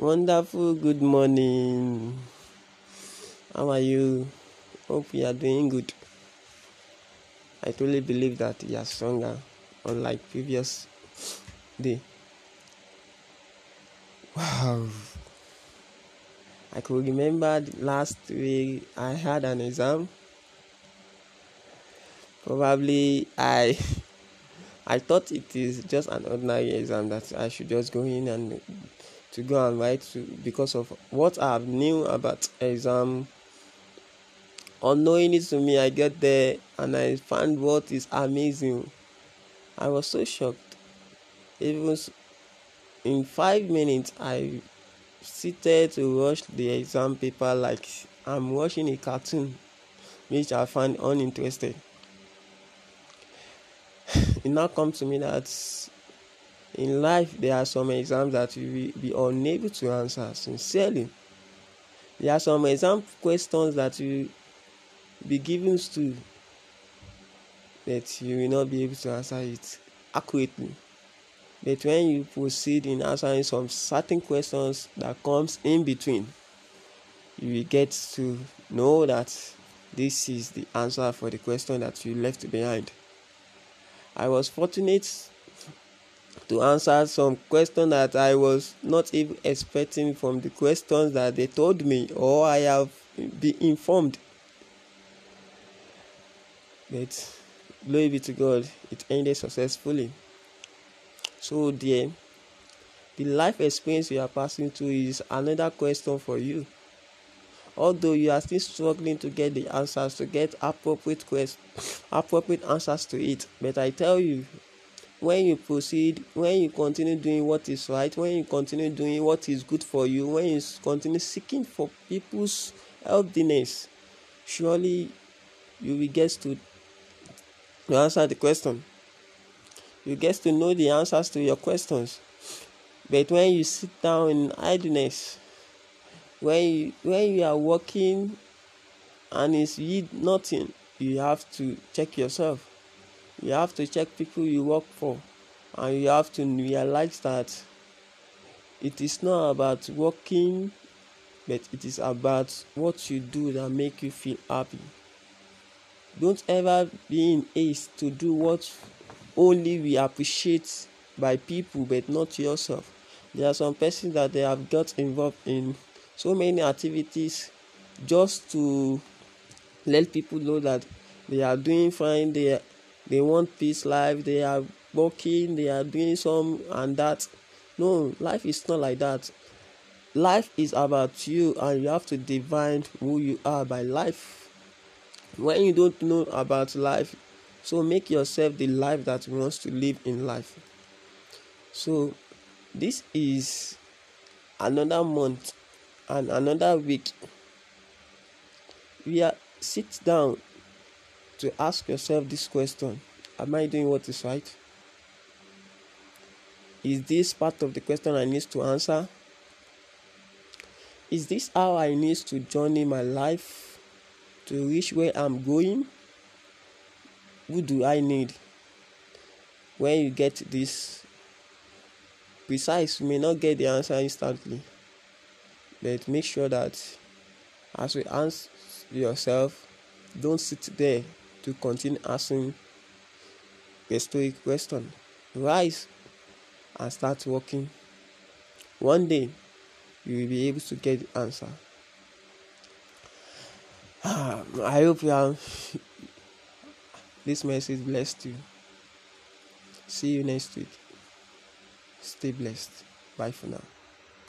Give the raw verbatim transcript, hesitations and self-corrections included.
Wonderful good morning. How are you? Hope you are doing good. I truly believe that you are stronger, unlike previous day. Wow. I could remember last week I had an exam. Probably I I thought it is just an ordinary exam that I should just go in and to go and write to, because of what I knew about exam. Unknowing it to me, I get there and I found what is amazing. I was so shocked. It was in five minutes I seated to rush the exam paper like I'm watching a cartoon, which I find uninteresting. It now comes to me that in life, there are some exams that you will be unable to answer sincerely. There are some exam questions that you will be given to that you will not be able to answer it accurately. But when you proceed in answering some certain questions that comes in between, you will get to know that this is the answer for the question that you left behind. I was fortunate to answer some questions that I was not even expecting from the questions that they told me or I have been informed. But glory be to God, it ended successfully. So dear, the life experience you are passing through is another question for you. Although you are still struggling to get the answers, to get appropriate questions, appropriate answers to it, but I tell you, when you proceed, when you continue doing what is right, when you continue doing what is good for you, when you continue seeking for people's healthiness, surely you will get to answer the question. You get to know the answers to your questions. But when you sit down in idleness, when you, when you are working and it's nothing, you have to check yourself. You have to check people you work for, and you have to realize that it is not about working, but it is about what you do that make you feel happy. Don't ever be in haste to do what only we appreciate by people, but not yourself. There are some persons that they have got involved in so many activities just to let people know that they are doing fine, they are They want peace life, they are working, they are doing some and that. No, life is not like that. Life is about you, and you have to divine who you are by life. When you don't know about life, so make yourself the life that you want to live in life. So, this is another month and another week. We are sit down to ask yourself this question: am I doing what is right? Is this part of the question I need to answer? Is this how I need to journey my life to reach where I'm going? Who do I need? When you get this precise, you may not get the answer instantly, but make sure that as you ask yourself, don't sit there to continue asking a stoic question. Rise and start working. One day you will be able to get the answer. Ah, I hope you have this message blessed you. See you next week. Stay blessed. Bye for now.